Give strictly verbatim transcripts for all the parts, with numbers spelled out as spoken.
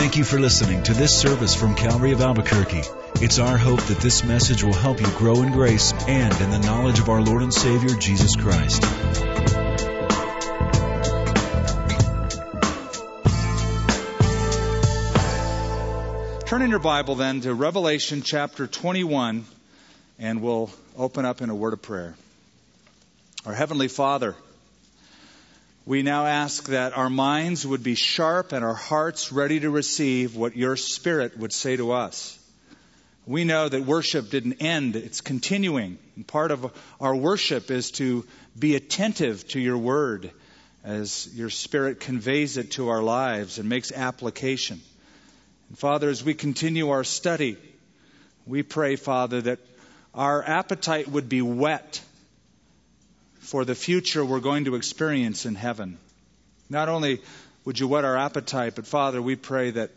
Thank you for listening to this service from Calvary of Albuquerque. It's our hope that this message will help you grow in grace and in the knowledge of our Lord and Savior, Jesus Christ. Turn in your Bible then to Revelation chapter twenty-one, and we'll open up in a word of prayer. Our Heavenly Father, we now ask that our minds would be sharp and our hearts ready to receive what your Spirit would say to us. We know that worship didn't end, it's continuing. And part of our worship is to be attentive to your word as your Spirit conveys it to our lives and makes application. And Father, as we continue our study, we pray, Father, that our appetite would be wet for the future we're going to experience in heaven. Not only would you whet our appetite, but Father, we pray that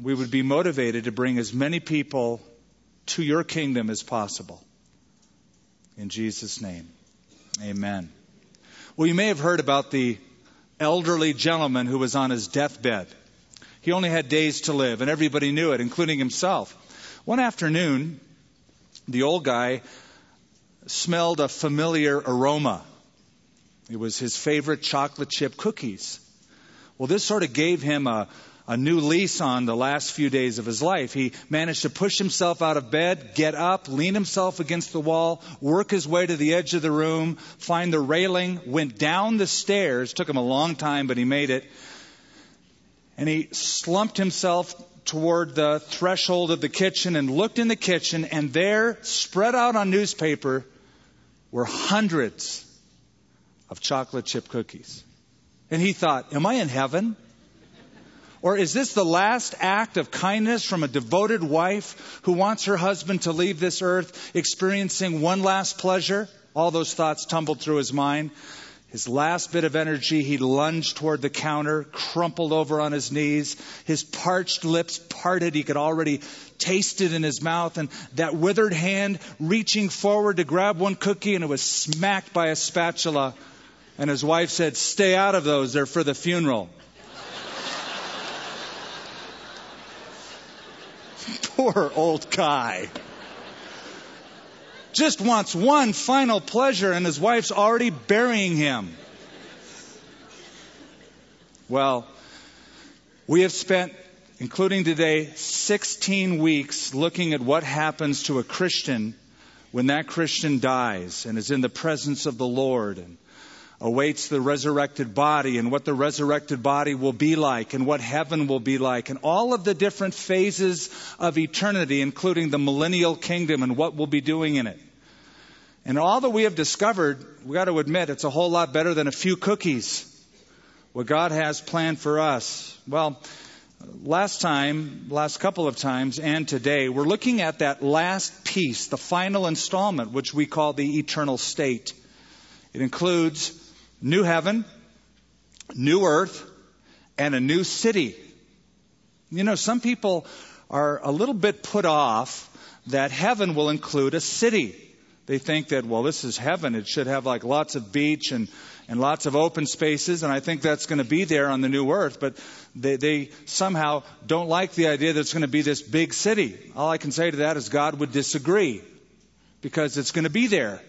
we would be motivated to bring as many people to your kingdom as possible. In Jesus' name, amen. Well, you may have heard about the elderly gentleman who was on his deathbed. He only had days to live, and everybody knew it, including himself. One afternoon, the old guy smelled a familiar aroma. It was his favorite chocolate chip cookies. Well, this sort of gave him a A new lease on the last few days of his life. He managed to push himself out of bed, get up, lean himself against the wall, work his way to the edge of the room, find the railing, went down the stairs. Took him a long time, but he made it. And he slumped himself toward the threshold of the kitchen and looked in the kitchen, and there, spread out on newspaper, were hundreds of chocolate chip cookies. And he thought, am I in heaven? Or is this the last act of kindness from a devoted wife who wants her husband to leave this earth, experiencing one last pleasure? All those thoughts tumbled through his mind. His last bit of energy, he lunged toward the counter, crumpled over on his knees. His parched lips parted. He could already taste it in his mouth. And that withered hand reaching forward to grab one cookie, and it was smacked by a spatula. And his wife said, "Stay out of those. They're for the funeral." Poor old guy. Just wants one final pleasure, and his wife's already burying him. Well, we have spent, including today, sixteen weeks looking at what happens to a Christian when that Christian dies and is in the presence of the Lord and awaits the resurrected body, and what the resurrected body will be like, and what heaven will be like, and all of the different phases of eternity, including the millennial kingdom and what we'll be doing in it. And all that we have discovered, we got to admit, it's a whole lot better than a few cookies, what God has planned for us. Well, last time, last couple of times, and today, we're looking at that last piece, the final installment, which we call the eternal state. It includes new heaven, new earth, and a new city. You know, some people are a little bit put off that heaven will include a city. They think that, well, this is heaven. It should have like lots of beach and, and lots of open spaces, and I think that's going to be there on the new earth. But they, they somehow don't like the idea that it's going to be this big city. All I can say to that is God would disagree, because it's going to be there.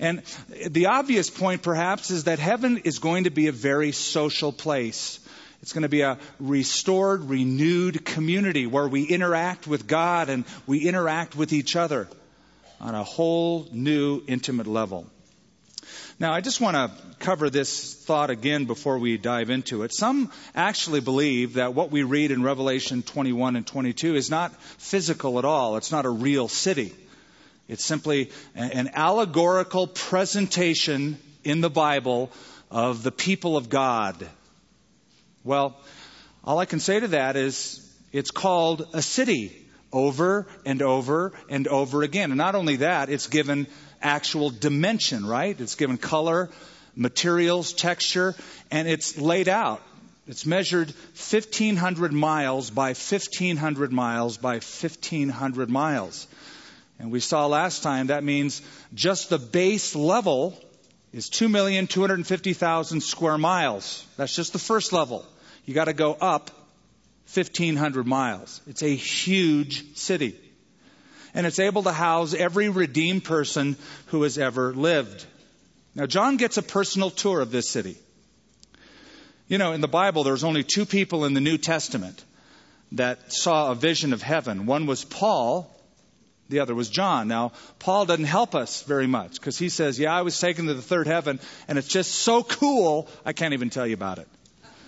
And the obvious point, perhaps, is that heaven is going to be a very social place. It's going to be a restored, renewed community where we interact with God and we interact with each other on a whole new, intimate level. Now, I just want to cover this thought again before we dive into it. Some actually believe that what we read in Revelation twenty-one and twenty-two is not physical at all. It's not a real city. It's simply an allegorical presentation in the Bible of the people of God. Well, all I can say to that is it's called a city over and over and over again. And not only that, it's given actual dimension, right? It's given color, materials, texture, and it's laid out. It's measured fifteen hundred miles by fifteen hundred miles by fifteen hundred miles. And we saw last time that means just the base level is two million two hundred fifty thousand square miles. That's just the first level. You got to go up fifteen hundred miles. It's a huge city. And it's able to house every redeemed person who has ever lived. Now, John gets a personal tour of this city. You know, in the Bible, there's only two people in the New Testament that saw a vision of heaven. One was Paul, the other was John. Now, Paul doesn't help us very much because he says, yeah, I was taken to the third heaven, and it's just so cool, I can't even tell you about it.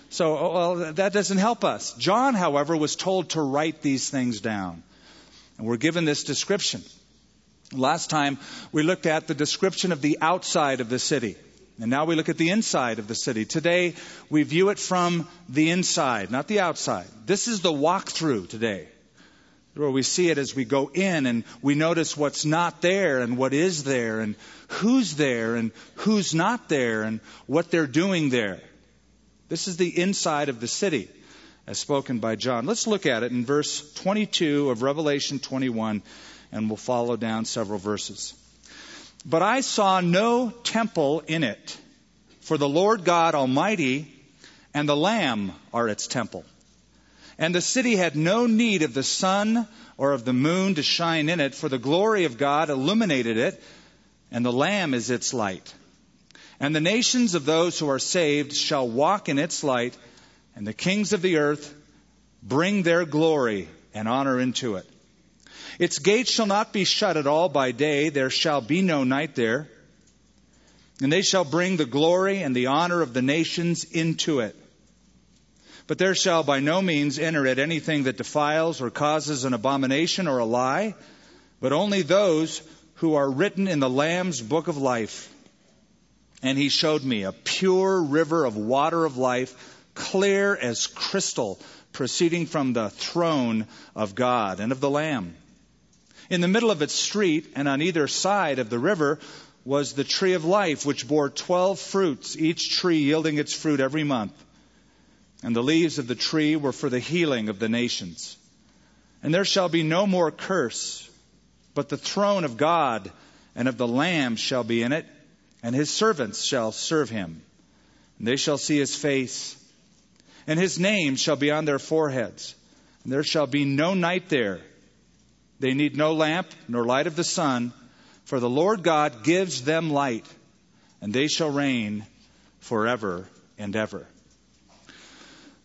So, well, that doesn't help us. John, however, was told to write these things down. And we're given this description. Last time, we looked at the description of the outside of the city. And now we look at the inside of the city. Today, we view it from the inside, not the outside. This is the walkthrough today, where we see it as we go in and we notice what's not there and what is there and who's there and who's not there and what they're doing there. This is the inside of the city, as spoken by John. Let's look at it in verse twenty-two of Revelation twenty-one, and we'll follow down several verses. But I saw no temple in it, for the Lord God Almighty and the Lamb are its temple. And the city had no need of the sun or of the moon to shine in it, for the glory of God illuminated it, and the Lamb is its light. And the nations of those who are saved shall walk in its light, and the kings of the earth bring their glory and honor into it. Its gates shall not be shut at all by day, there shall be no night there. And they shall bring the glory and the honor of the nations into it. But there shall by no means enter it anything that defiles or causes an abomination or a lie, but only those who are written in the Lamb's book of life. And he showed me a pure river of water of life, clear as crystal, proceeding from the throne of God and of the Lamb. In the middle of its street and on either side of the river was the tree of life, which bore twelve fruits, each tree yielding its fruit every month. And the leaves of the tree were for the healing of the nations. And there shall be no more curse, but the throne of God and of the Lamb shall be in it, and his servants shall serve him. And they shall see his face, and his name shall be on their foreheads. And there shall be no night there. They need no lamp nor light of the sun, for the Lord God gives them light, and they shall reign forever and ever.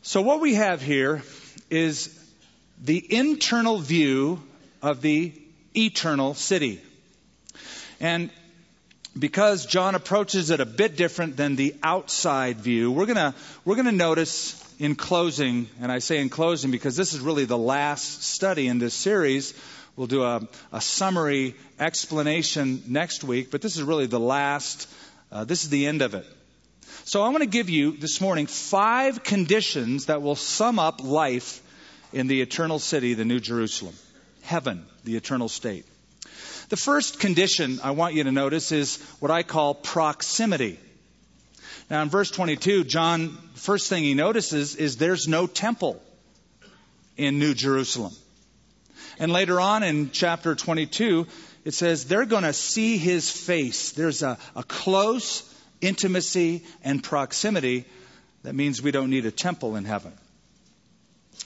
So what we have here is the internal view of the eternal city. And because John approaches it a bit different than the outside view, we're going to we're going to notice in closing, and I say in closing because this is really the last study in this series. We'll do a, a summary explanation next week, but this is really the last, uh, this is the end of it. So I want to give you this morning five conditions that will sum up life in the eternal city, the New Jerusalem, heaven, the eternal state. The first condition I want you to notice is what I call proximity. Now in verse twenty-two, John, first thing he notices is there's no temple in New Jerusalem. And later on in chapter twenty-two, it says they're going to see his face. There's a, a close intimacy and proximity. That means we don't need a temple in heaven.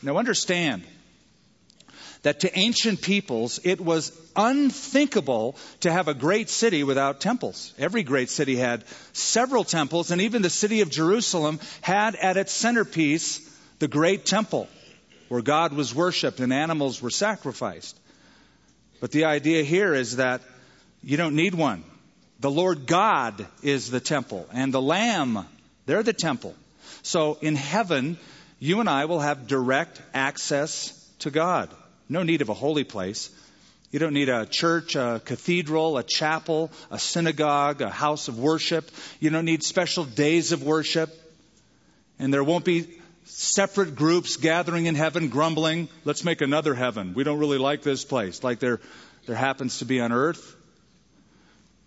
Now understand that to ancient peoples, it was unthinkable to have a great city without temples. Every great city had several temples, and even the city of Jerusalem had at its centerpiece the great temple where God was worshipped and animals were sacrificed. But the idea here is that you don't need one. The Lord God is the temple, and the Lamb, they're the temple. So in heaven, you and I will have direct access to God. No need of a holy place. You don't need a church, a cathedral, a chapel, a synagogue, a house of worship. You don't need special days of worship. And there won't be separate groups gathering in heaven, grumbling, let's make another heaven. We don't really like this place, like there, there happens to be on earth.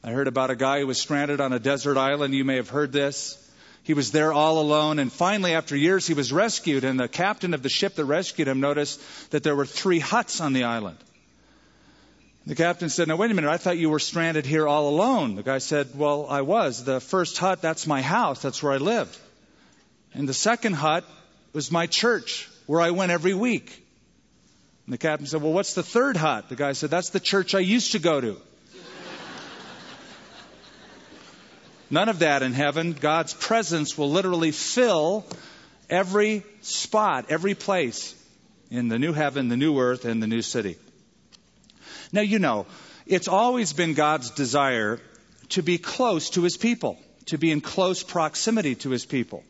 I heard about a guy who was stranded on a desert island. You may have heard this. He was there all alone. And finally, after years, he was rescued. And the captain of the ship that rescued him noticed that there were three huts on the island. The captain said, now, wait a minute. I thought you were stranded here all alone. The guy said, well, I was. The first hut, that's my house. That's where I live. And the second hut, It was my church where I went every week. And the captain said, well, what's the third hut? The guy said, that's the church I used to go to. None of that in heaven. God's presence will literally fill every spot, every place in the new heaven, the new earth, and the new city. Now, you know, it's always been God's desire to be close to his people, to be in close proximity to his people.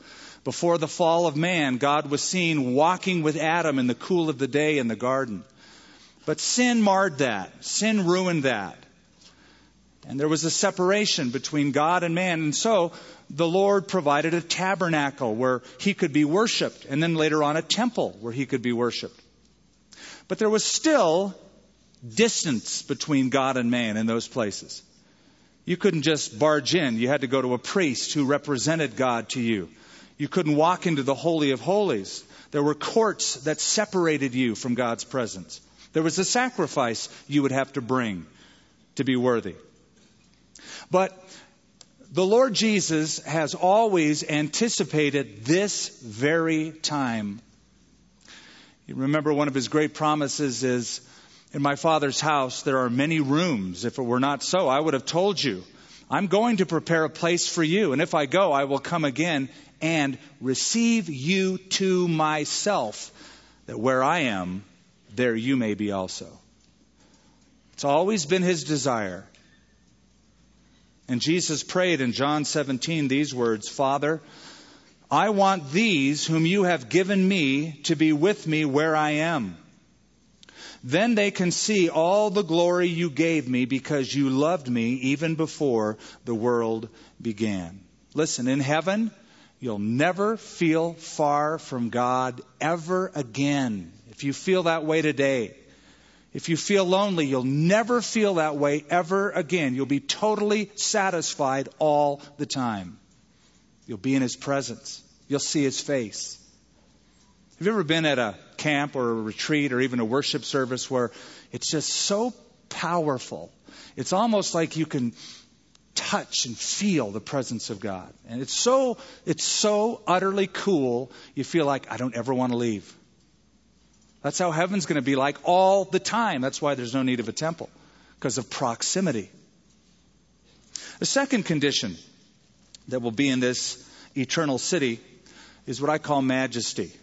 Before the fall of man, God was seen walking with Adam in the cool of the day in the garden. But sin marred that. Sin ruined that. And there was a separation between God and man. And so the Lord provided a tabernacle where he could be worshipped, and then later on a temple where he could be worshipped. But there was still distance between God and man in those places. You couldn't just barge in. You had to go to a priest who represented God to you. You couldn't walk into the Holy of Holies. There were courts that separated you from God's presence. There was a sacrifice you would have to bring to be worthy. But the Lord Jesus has always anticipated this very time. You remember one of his great promises is, in my Father's house there are many rooms. If it were not so, I would have told you. I'm going to prepare a place for you, and if I go, I will come again and receive you to myself, that where I am, there you may be also. It's always been his desire. And Jesus prayed in John seventeen these words, Father, I want these whom you have given me to be with me where I am. Then they can see all the glory you gave me because you loved me even before the world began. Listen, in heaven, you'll never feel far from God ever again. If you feel that way today, if you feel lonely, you'll never feel that way ever again. You'll be totally satisfied all the time. You'll be in his presence. You'll see his face. Have you ever been at a camp or a retreat or even a worship service where it's just so powerful? It's almost like you can touch and feel the presence of God. And it's so, it's so utterly cool, you feel like, I don't ever want to leave. That's how heaven's going to be like all the time. That's why there's no need of a temple, because of proximity. The second condition that will be in this eternal city is what I call majesty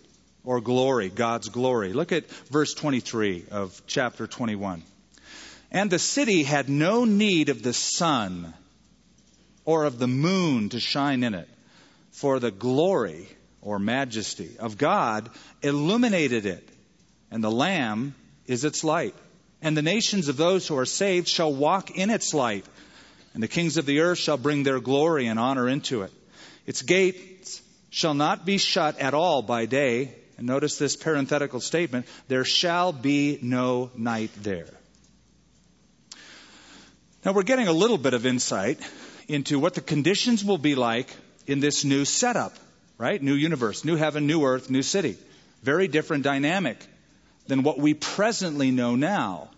or glory, God's glory. Look at verse twenty-three of chapter twenty-one. And the city had no need of the sun or of the moon to shine in it, for the glory or majesty of God illuminated it. And the Lamb is its light. And the nations of those who are saved shall walk in its light. And the kings of the earth shall bring their glory and honor into it. Its gates shall not be shut at all by day. And notice this parenthetical statement. There shall be no night there. Now we're getting a little bit of insight into what the conditions will be like in this new setup, right? New universe, new heaven, new earth, new city. Very different dynamic than what we presently know now.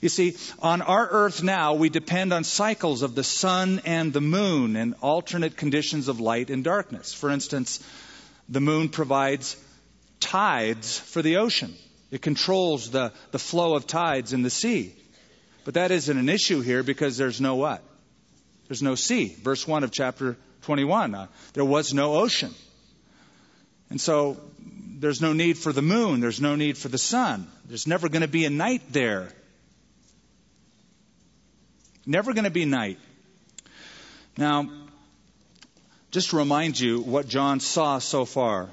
You see, on our earth now, we depend on cycles of the sun and the moon and alternate conditions of light and darkness. For instance, the moon provides tides for the ocean. It controls the, the flow of tides in the sea. But that isn't an issue here because there's no what? There's no sea. Verse one of chapter twenty-one. Uh, there was no ocean. And so there's no need for the moon. There's no need for the sun. There's never going to be a night there. Never going to be night. Now, just to remind you what John saw so far,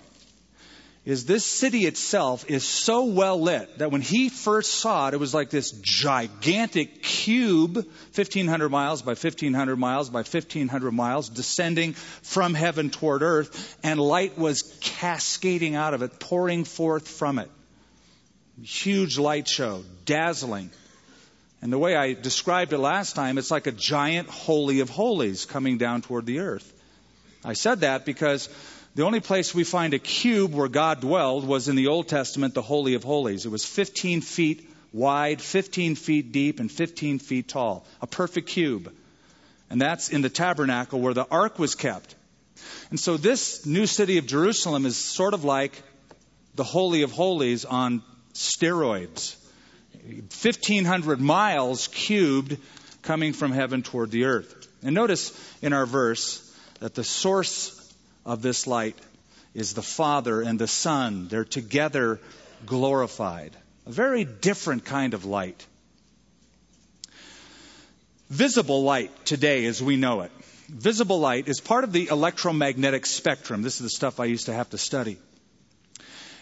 is this city itself is so well lit that when he first saw it, it was like this gigantic cube, fifteen hundred miles by fifteen hundred miles by fifteen hundred miles, descending from heaven toward earth, and light was cascading out of it, pouring forth from it. Huge light show, dazzling. And the way I described it last time, it's like a giant holy of holies coming down toward the earth. I said that because the only place we find a cube where God dwelled was in the Old Testament, the Holy of Holies. It was fifteen feet wide, fifteen feet deep, and fifteen feet tall. A perfect cube. And that's in the tabernacle where the Ark was kept. And so this new city of Jerusalem is sort of like the Holy of Holies on steroids. fifteen hundred miles cubed coming from heaven toward the earth. And notice in our verse that the source of this light is the Father and the Son. They're together glorified. A very different kind of light. Visible light today as we know it. Visible light is part of the electromagnetic spectrum. This is the stuff I used to have to study.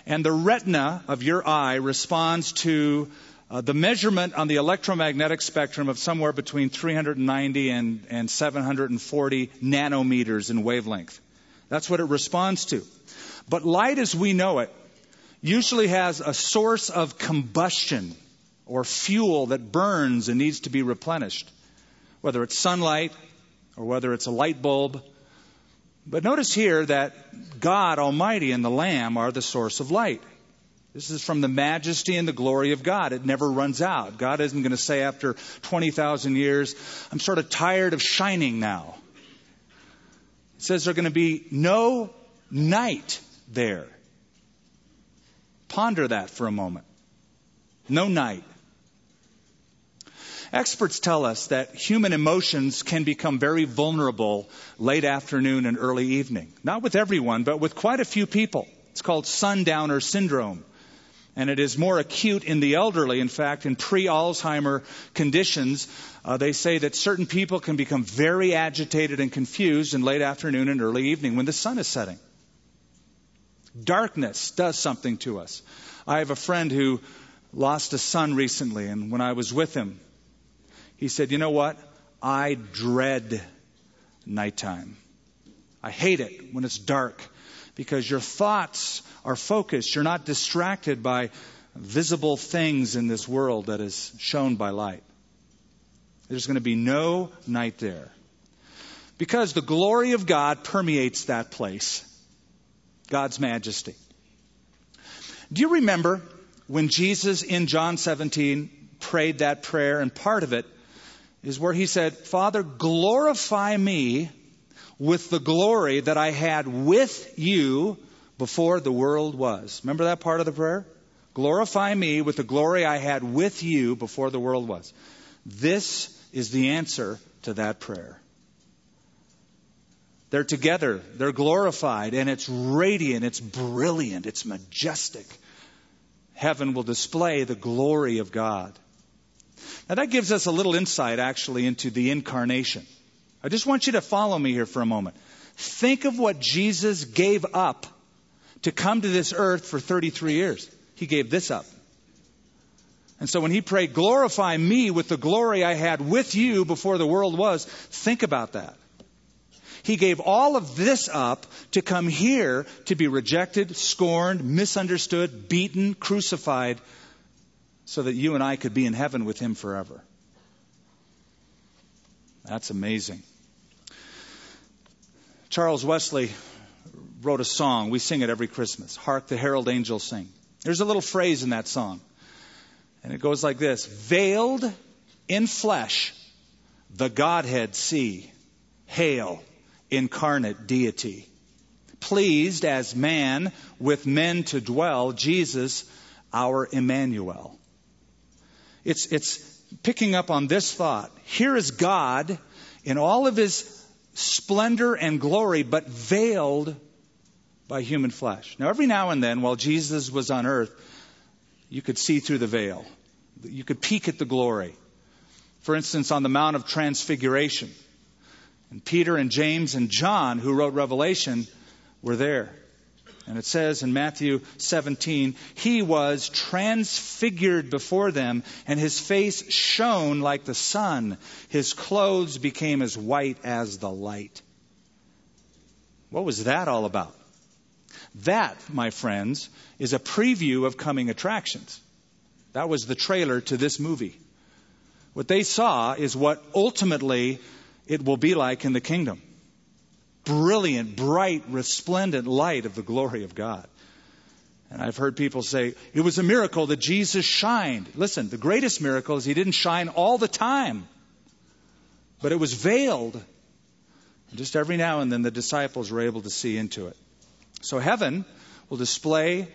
And the retina of your eye responds to uh, the measurement on the electromagnetic spectrum of somewhere between three hundred ninety and, and seven hundred forty nanometers in wavelength. That's what it responds to. But light as we know it usually has a source of combustion or fuel that burns and needs to be replenished, whether it's sunlight or whether it's a light bulb. But notice here that God Almighty and the Lamb are the source of light. This is from the majesty and the glory of God. It never runs out. God isn't going to say after twenty thousand years, I'm sort of tired of shining now. It says there's going to be no night there. Ponder that for a moment. No night. Experts tell us that human emotions can become very vulnerable late afternoon and early evening. Not with everyone, but with quite a few people. It's called sundowner syndrome. And it is more acute in the elderly. In fact, in pre-Alzheimer conditions, uh, they say that certain people can become very agitated and confused in late afternoon and early evening when the sun is setting. Darkness does something to us. I have a friend who lost a son recently, and when I was with him, he said, you know what? I dread nighttime. I hate it when it's dark because your thoughts are focused. You're not distracted by visible things in this world that is shown by light. There's going to be no night there because the glory of God permeates that place, God's majesty. Do you remember when Jesus in John seventeen prayed that prayer, and part of it is where he said, Father, glorify me with the glory that I had with you before the world was. Remember that part of the prayer? Glorify me with the glory I had with you before the world was. This is the answer to that prayer. They're together, they're glorified, and it's radiant, it's brilliant, it's majestic. Heaven will display the glory of God. Now that gives us a little insight actually into the incarnation. I just want you to follow me here for a moment. Think of what Jesus gave up to come to this earth for thirty-three years. He gave this up. And so when he prayed, glorify me with the glory I had with you before the world was, think about that. He gave all of this up to come here to be rejected, scorned, misunderstood, beaten, crucified, so that you and I could be in heaven with him forever. That's amazing. Charles Wesley wrote a song. We sing it every Christmas. Hark the Herald Angels Sing. There's a little phrase in that song. And it goes like this. Veiled in flesh, the Godhead see. Hail, incarnate deity. Pleased as man with men to dwell, Jesus, our Emmanuel. It's, it's picking up on this thought. Here is God in all of his splendor and glory, but veiled by human flesh. Now, every now and then, while Jesus was on earth, you could see through the veil. You could peek at the glory. For instance, on the Mount of Transfiguration. And Peter and James and John, who wrote Revelation, were there. And it says in Matthew seventeen, he was transfigured before them, and his face shone like the sun. His clothes became as white as the light. What was that all about? That, my friends, is a preview of coming attractions. That was the trailer to this movie. What they saw is what ultimately it will be like in the kingdom. Brilliant, bright, resplendent light of the glory of God. And I've heard people say, it was a miracle that Jesus shined. Listen, the greatest miracle is he didn't shine all the time, but it was veiled. And just every now and then the disciples were able to see into it. So heaven will display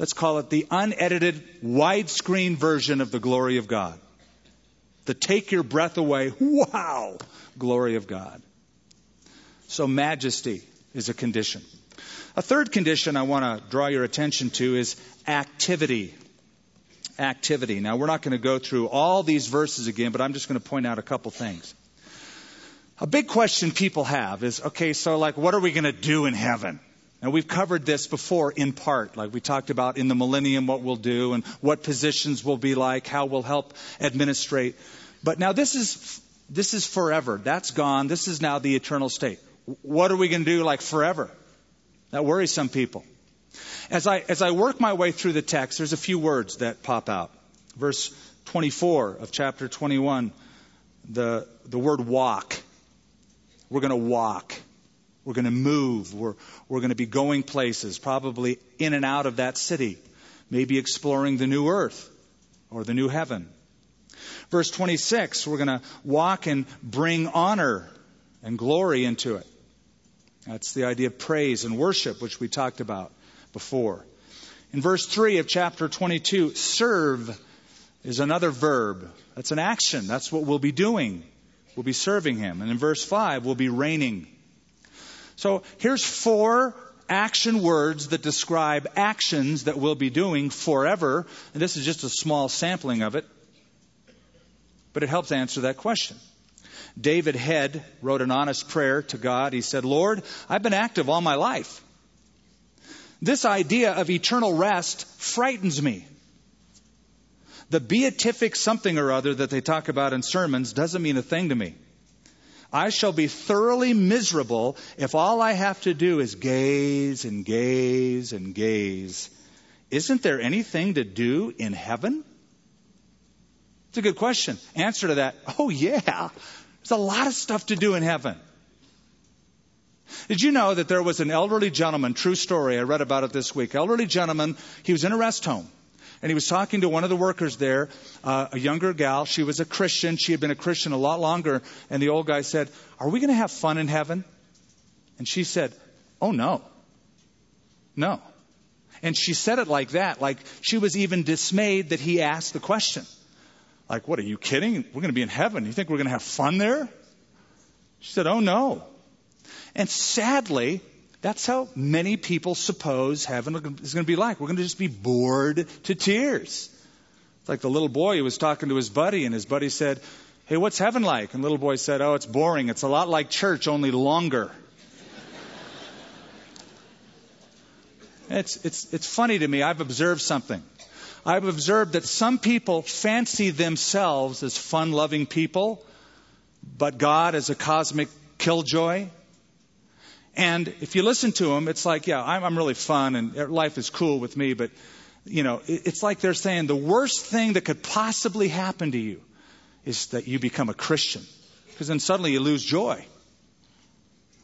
let's call it the unedited, widescreen version of the glory of God. The take your breath away, wow, glory of God. So majesty is a condition. A third condition I want to draw your attention to is activity. Activity. Now, we're not going to go through all these verses again, but I'm just going to point out a couple things. A big question people have is, okay, so like, what are we going to do in heaven? Now, we've covered this before in part, like we talked about in the millennium, what we'll do and what positions we'll be like, how we'll help administrate. But now this is this is forever. That's gone. This is now the eternal state. What are we going to do like forever? That worries some people. As I as I work my way through the text, there's a few words that pop out. Verse twenty-four of chapter twenty-one, the the word walk. We're going to walk. We're going to move. We're, we're going to be going places, probably in and out of that city, maybe exploring the new earth or the new heaven. Verse twenty-six, we're going to walk and bring honor and glory into it. That's the idea of praise and worship, which we talked about before. In verse three of chapter twenty-two, serve is another verb. That's an action. That's what we'll be doing. We'll be serving him. And in verse five, we'll be reigning. So here's four action words that describe actions that we'll be doing forever. And this is just a small sampling of it, but it helps answer that question. David Head wrote an honest prayer to God. He said, Lord, I've been active all my life. This idea of eternal rest frightens me. The beatific something or other that they talk about in sermons doesn't mean a thing to me. I shall be thoroughly miserable if all I have to do is gaze and gaze and gaze. Isn't there anything to do in heaven? It's a good question. Answer to that, oh yeah, there's a lot of stuff to do in heaven. Did you know that there was an elderly gentleman, true story, I read about it this week. Elderly gentleman, he was in a rest home. And he was talking to one of the workers there, uh, a younger gal. She was a Christian. She had been a Christian a lot longer. And the old guy said, are we going to have fun in heaven? And she said, oh, no. No. And she said it like that. Like she was even dismayed that he asked the question. Like, what, are you kidding? We're going to be in heaven. You think we're going to have fun there? She said, oh, no. And sadly, that's how many people suppose heaven is going to be like. We're going to just be bored to tears. It's like the little boy who was talking to his buddy, and his buddy said, hey, what's heaven like? And the little boy said, oh, it's boring. It's a lot like church, only longer. it's, it's, it's funny to me. I've observed something. I've observed that some people fancy themselves as fun-loving people, but God is a cosmic killjoy. And if you listen to them, it's like, yeah, I'm, I'm really fun and life is cool with me. But, you know, it, it's like they're saying the worst thing that could possibly happen to you is that you become a Christian, because then suddenly you lose joy.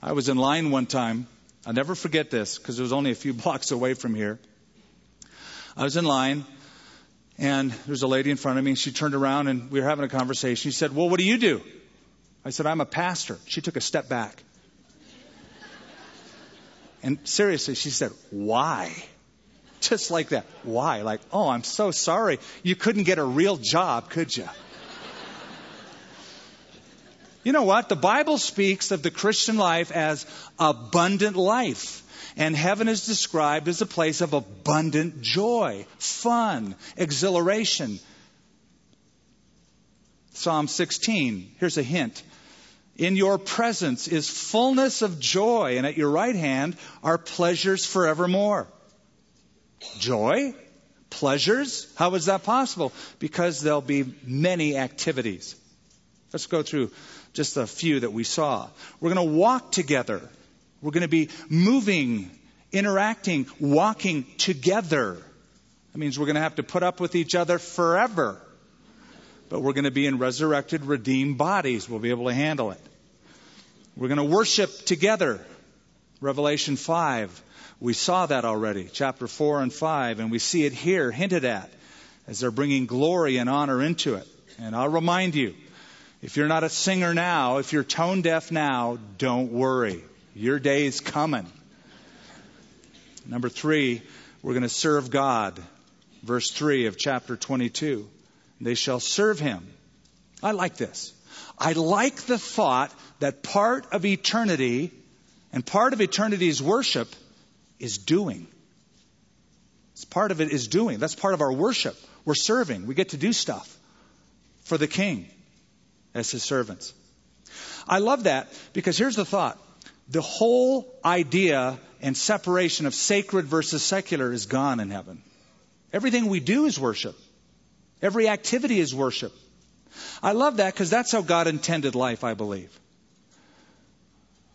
I was in line one time. I'll never forget this because it was only a few blocks away from here. I was in line and there's a lady in front of me. And she turned around and we were having a conversation. She said, well, what do you do? I said, I'm a pastor. She took a step back. And seriously, she said, why? Just like that. Why? Like, oh, I'm so sorry. You couldn't get a real job, could you? You know what? The Bible speaks of the Christian life as abundant life. And heaven is described as a place of abundant joy, fun, exhilaration. Psalm sixteen, here's a hint. In your presence is fullness of joy, and at your right hand are pleasures forevermore. Joy? Pleasures? How is that possible? Because there'll be many activities. Let's go through just a few that we saw. We're going to walk together. We're going to be moving, interacting, walking together. That means we're going to have to put up with each other forever. But we're going to be in resurrected, redeemed bodies. We'll be able to handle it. We're going to worship together. Revelation five. We saw that already. Chapter four and five. And we see it here hinted at as they're bringing glory and honor into it. And I'll remind you, if you're not a singer now, if you're tone deaf now, don't worry. Your day is coming. Number three, We're going to serve God. Verse three of chapter twenty-two. They shall serve him. I like this. I like the thought that part of eternity and part of eternity's worship is doing. It's part of it is doing. That's part of our worship. We're serving. We get to do stuff for the King as his servants. I love that because here's the thought. The whole idea and separation of sacred versus secular is gone in heaven. Everything we do is worship. Every activity is worship. I love that because that's how God intended life, I believe.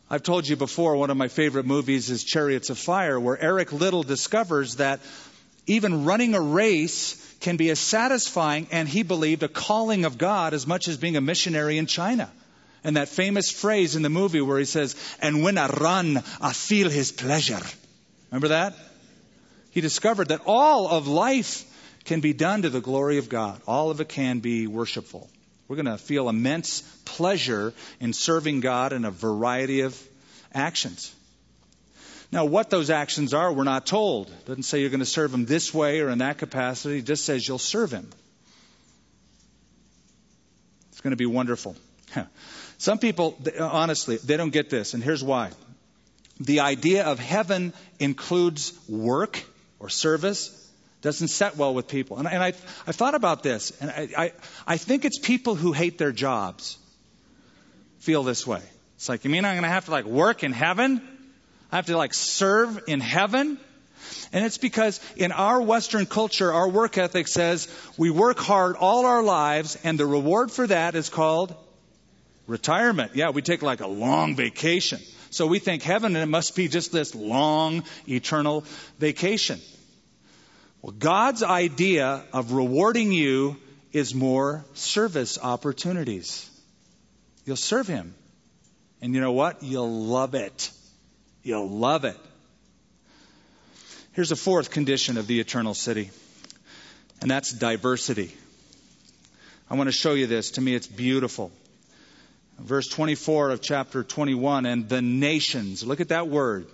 I've told you before, one of my favorite movies is Chariots of Fire, where Eric Little discovers that even running a race can be as satisfying, and he believed, a calling of God as much as being a missionary in China. And that famous phrase in the movie where he says, "And when I run, I feel his pleasure." Remember that? He discovered that all of life can be done to the glory of God. All of it can be worshipful. We're going to feel immense pleasure in serving God in a variety of actions. Now, what those actions are, we're not told. It doesn't say you're going to serve him this way or in that capacity. It just says you'll serve him. It's going to be wonderful. Some people, honestly, they don't get this, and here's why. The idea of heaven includes work or service doesn't set well with people. And, and I, I thought about this, and I, I, I think it's people who hate their jobs feel this way. It's like, you mean I'm going to have to like work in heaven? I have to like serve in heaven? And it's because in our Western culture, our work ethic says we work hard all our lives, and the reward for that is called retirement. Yeah, we take like a long vacation. So we think heaven, and it must be just this long, eternal vacation. Well, God's idea of rewarding you is more service opportunities. You'll serve him. And you know what? You'll love it. You'll love it. Here's a fourth condition of the eternal city, and that's diversity. I want to show you this. To me, it's beautiful. Verse twenty-four of chapter twenty-one, and the nations. Look at that word.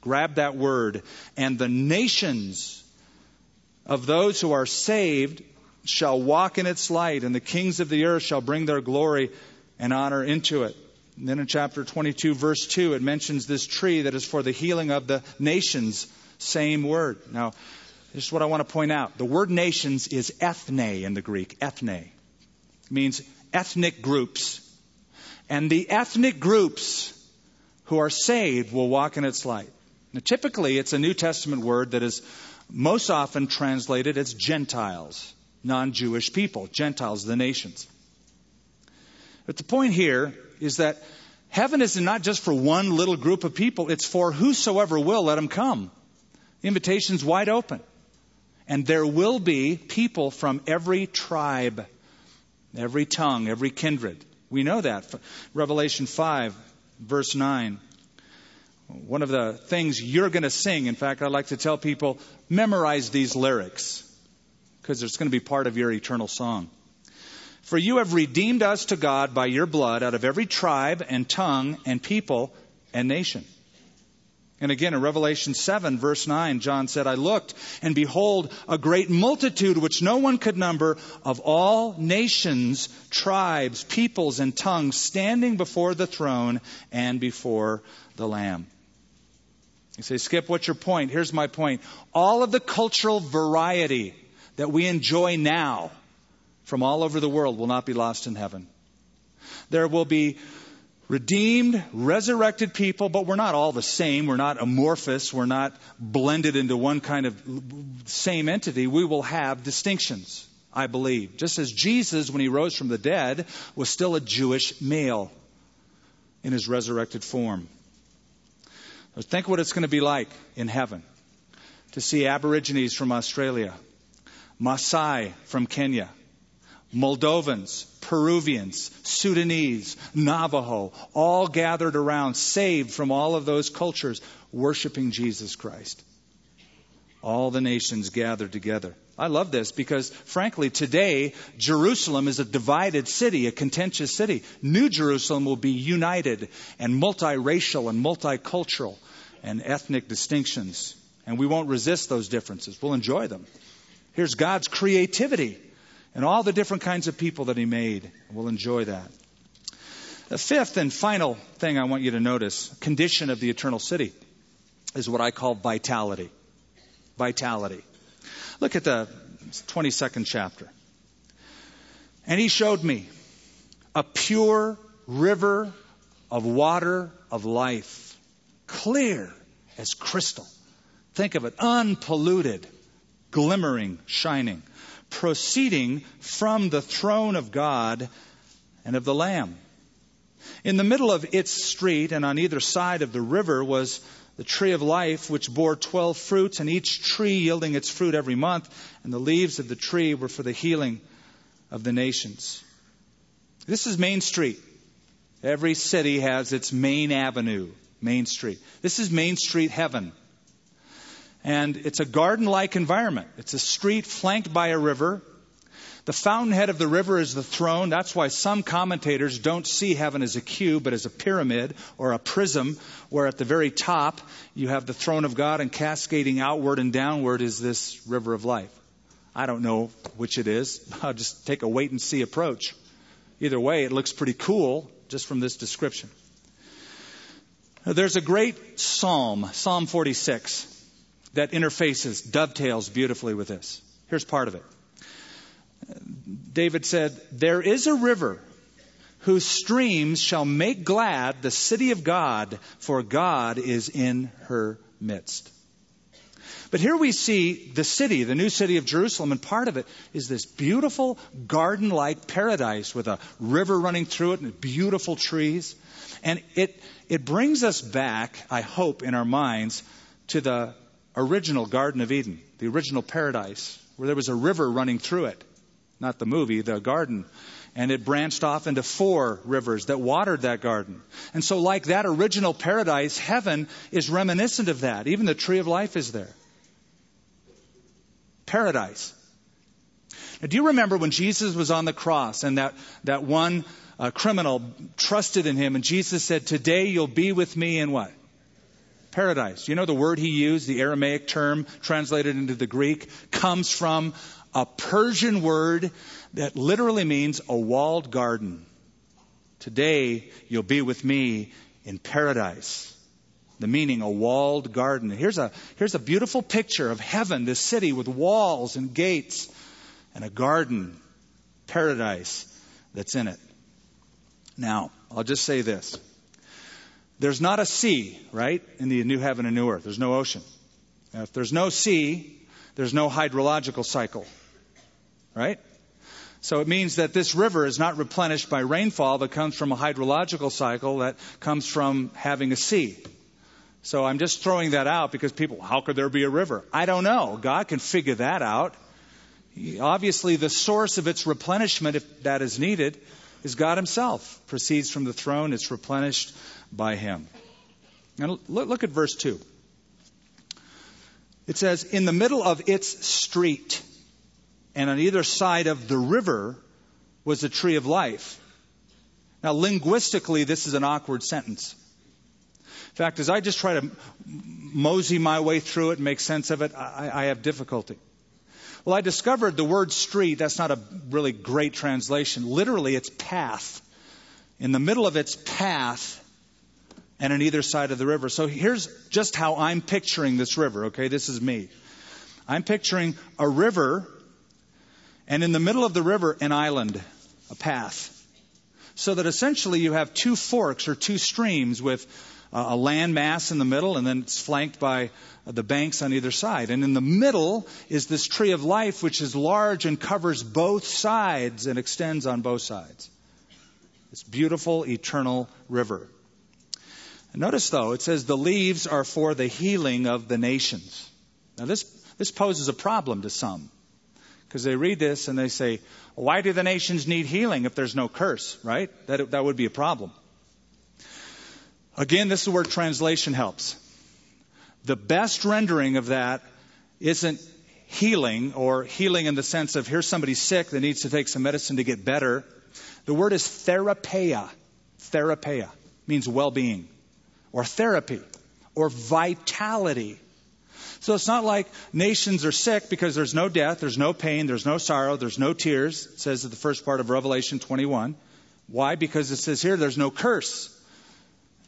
Grab that word. And the nations of those who are saved shall walk in its light, and the kings of the earth shall bring their glory and honor into it. And then in chapter twenty-two, verse two, it mentions this tree that is for the healing of the nations. Same word. Now, this is what I want to point out. The word nations is ethne in the Greek. Ethne. It means ethnic groups. And the ethnic groups who are saved will walk in its light. Now, typically, it's a New Testament word that is most often translated as Gentiles, non-Jewish people. Gentiles, the nations. But the point here is that heaven is not just for one little group of people. It's for whosoever will, let him come. The invitation's wide open. And there will be people from every tribe, every tongue, every kindred. We know that. Revelation five, verse nine. One of the things you're going to sing, in fact, I like to tell people, memorize these lyrics, because it's going to be part of your eternal song. For you have redeemed us to God by your blood out of every tribe and tongue and people and nation. And again, in Revelation seven, verse nine, John said, I looked, and behold, a great multitude which no one could number of all nations, tribes, peoples, and tongues standing before the throne and before the Lamb. You say, Skip, what's your point? Here's my point. All of the cultural variety that we enjoy now from all over the world will not be lost in heaven. There will be redeemed, resurrected people, but we're not all the same. We're not amorphous. We're not blended into one kind of same entity. We will have distinctions, I believe. Just as Jesus, when he rose from the dead, was still a Jewish male in his resurrected form. Think what it's going to be like in heaven to see Aborigines from Australia, Maasai from Kenya, Moldovans, Peruvians, Sudanese, Navajo, all gathered around, saved from all of those cultures, worshiping Jesus Christ. All the nations gathered together. I love this because, frankly, today, Jerusalem is a divided city, a contentious city. New Jerusalem will be united and multiracial and multicultural, and ethnic distinctions and we won't resist those differences. We'll enjoy them. Here's God's creativity and all the different kinds of people that he made. We'll enjoy that. The fifth and final thing I want you to notice, condition of the eternal city, is what I call vitality. Vitality. Look at the twenty-second chapter. And he showed me a pure river of water of life, clear as crystal. Think of it, unpolluted, glimmering, shining, proceeding from the throne of God and of the Lamb. In the middle of its street and on either side of the river was the tree of life, which bore twelve fruits, and each tree yielding its fruit every month. And the leaves of the tree were for the healing of the nations. This is Main Street. Every city has its main avenue, Main Street. This is Main Street heaven. And it's a garden-like environment. It's a street flanked by a river. The fountainhead of the river is the throne. That's why some commentators don't see heaven as a cube, but as a pyramid or a prism, where at the very top you have the throne of God, and cascading outward and downward is this river of life. I don't know which it is. I'll just take a wait-and-see approach. Either way, it looks pretty cool just from this description. There's a great psalm, Psalm forty-six, that interfaces, dovetails beautifully with this. Here's part of it. David said, "There is a river whose streams shall make glad the city of God, for God is in her midst." But here we see the city, the new city of Jerusalem, and part of it is this beautiful garden-like paradise with a river running through it and beautiful trees. And it, it brings us back, I hope, in our minds to the original Garden of Eden, the original paradise, where there was a river running through it. Not the movie, the garden. And it branched off into four rivers that watered that garden. And so like that original paradise, heaven is reminiscent of that. Even the tree of life is there. Paradise. Now, do you remember when Jesus was on the cross and that, that one uh, criminal trusted in him, and Jesus said, "Today you'll be with me in what? Paradise." You know the word he used, the Aramaic term translated into the Greek, comes from a Persian word that literally means a walled garden. "Today you'll be with me in paradise." The meaning, a walled garden. Here's a, here's a beautiful picture of heaven, this city with walls and gates and a garden, paradise, that's in it. Now, I'll just say this. There's not a sea, right, in the new heaven and new earth. There's no ocean. Now, if there's no sea, there's no hydrological cycle, right? So it means that this river is not replenished by rainfall that comes from a hydrological cycle that comes from having a sea. So I'm just throwing that out because people, how could there be a river? I don't know. God can figure that out. Obviously, the source of its replenishment, if that is needed, is God himself. Proceeds from the throne. It's replenished by him. Now look at verse two. It says, in the middle of its street and on either side of the river was a tree of life. Now, linguistically, this is an awkward sentence. In fact, as I just try to mosey my way through it and make sense of it, I, I have difficulty. Well, I discovered the word street, that's not a really great translation. Literally, it's path. In the middle of its path and on either side of the river. So here's just how I'm picturing this river, okay? This is me. I'm picturing a river, and in the middle of the river, an island, a path. So that essentially you have two forks or two streams with a land mass in the middle, and then it's flanked by the banks on either side. And in the middle is this tree of life, which is large and covers both sides and extends on both sides. This beautiful, eternal river. Notice, though, it says the leaves are for the healing of the nations. Now, this, this poses a problem to some, because they read this and they say, why do the nations need healing if there's no curse, right? That, that would be a problem. Again, this is where translation helps. The best rendering of that isn't healing, or healing in the sense of here's somebody sick that needs to take some medicine to get better. The word is therapeia. Therapeia means well-being, or therapy, or vitality. So it's not like nations are sick because there's no death, there's no pain, there's no sorrow, there's no tears, it says in the first part of Revelation twenty-one. Why? Because it says here there's no curse.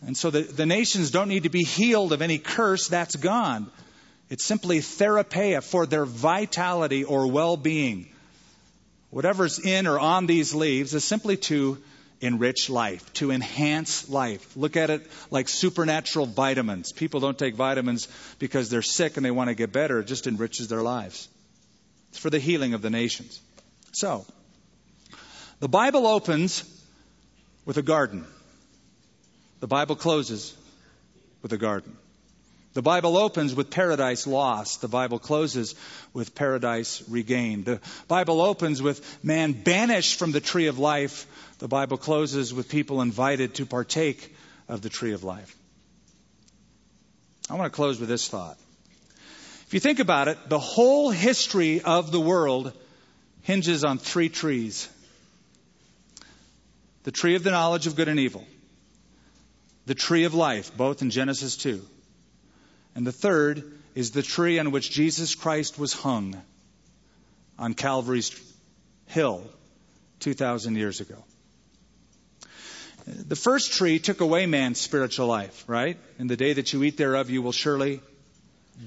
And so the, the nations don't need to be healed of any curse. That's gone. It's simply therapia for their vitality or well-being. Whatever's in or on these leaves is simply to enrich life, to enhance life. Look at it like supernatural vitamins. People don't take vitamins because they're sick and they want to get better. It just enriches their lives. It's for the healing of the nations. So, the Bible opens with a garden. The Bible closes with a garden. The Bible opens with paradise lost. The Bible closes with paradise regained. The Bible opens with man banished from the tree of life. The Bible closes with people invited to partake of the tree of life. I want to close with this thought. If you think about it, the whole history of the world hinges on three trees. The tree of the knowledge of good and evil. The tree of life, both in Genesis two. And the third is the tree on which Jesus Christ was hung on Calvary's hill two thousand years ago. The first tree took away man's spiritual life, right? And the day that you eat thereof, you will surely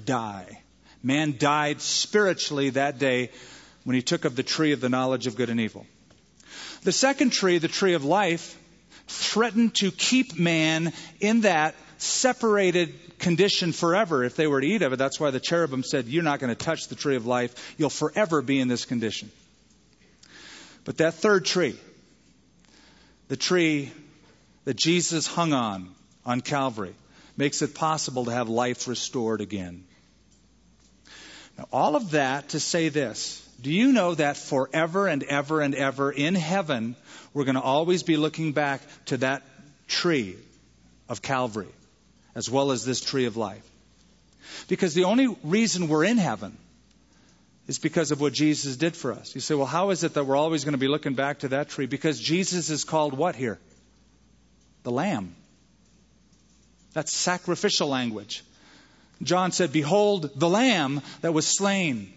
die. Man died spiritually that day when he took of the tree of the knowledge of good and evil. The second tree, the tree of life, threatened to keep man in that separated condition forever if they were to eat of it. That's why the cherubim said, you're not going to touch the tree of life. You'll forever be in this condition. But that third tree, the tree that Jesus hung on, on Calvary, makes it possible to have life restored again. Now, all of that to say this. Do you know that forever and ever and ever in heaven, we're going to always be looking back to that tree of Calvary, as well as this tree of life? Because the only reason we're in heaven is because of what Jesus did for us. You say, well, how is it that we're always going to be looking back to that tree? Because Jesus is called what here? The Lamb. That's sacrificial language. John said, behold, the Lamb that was slain,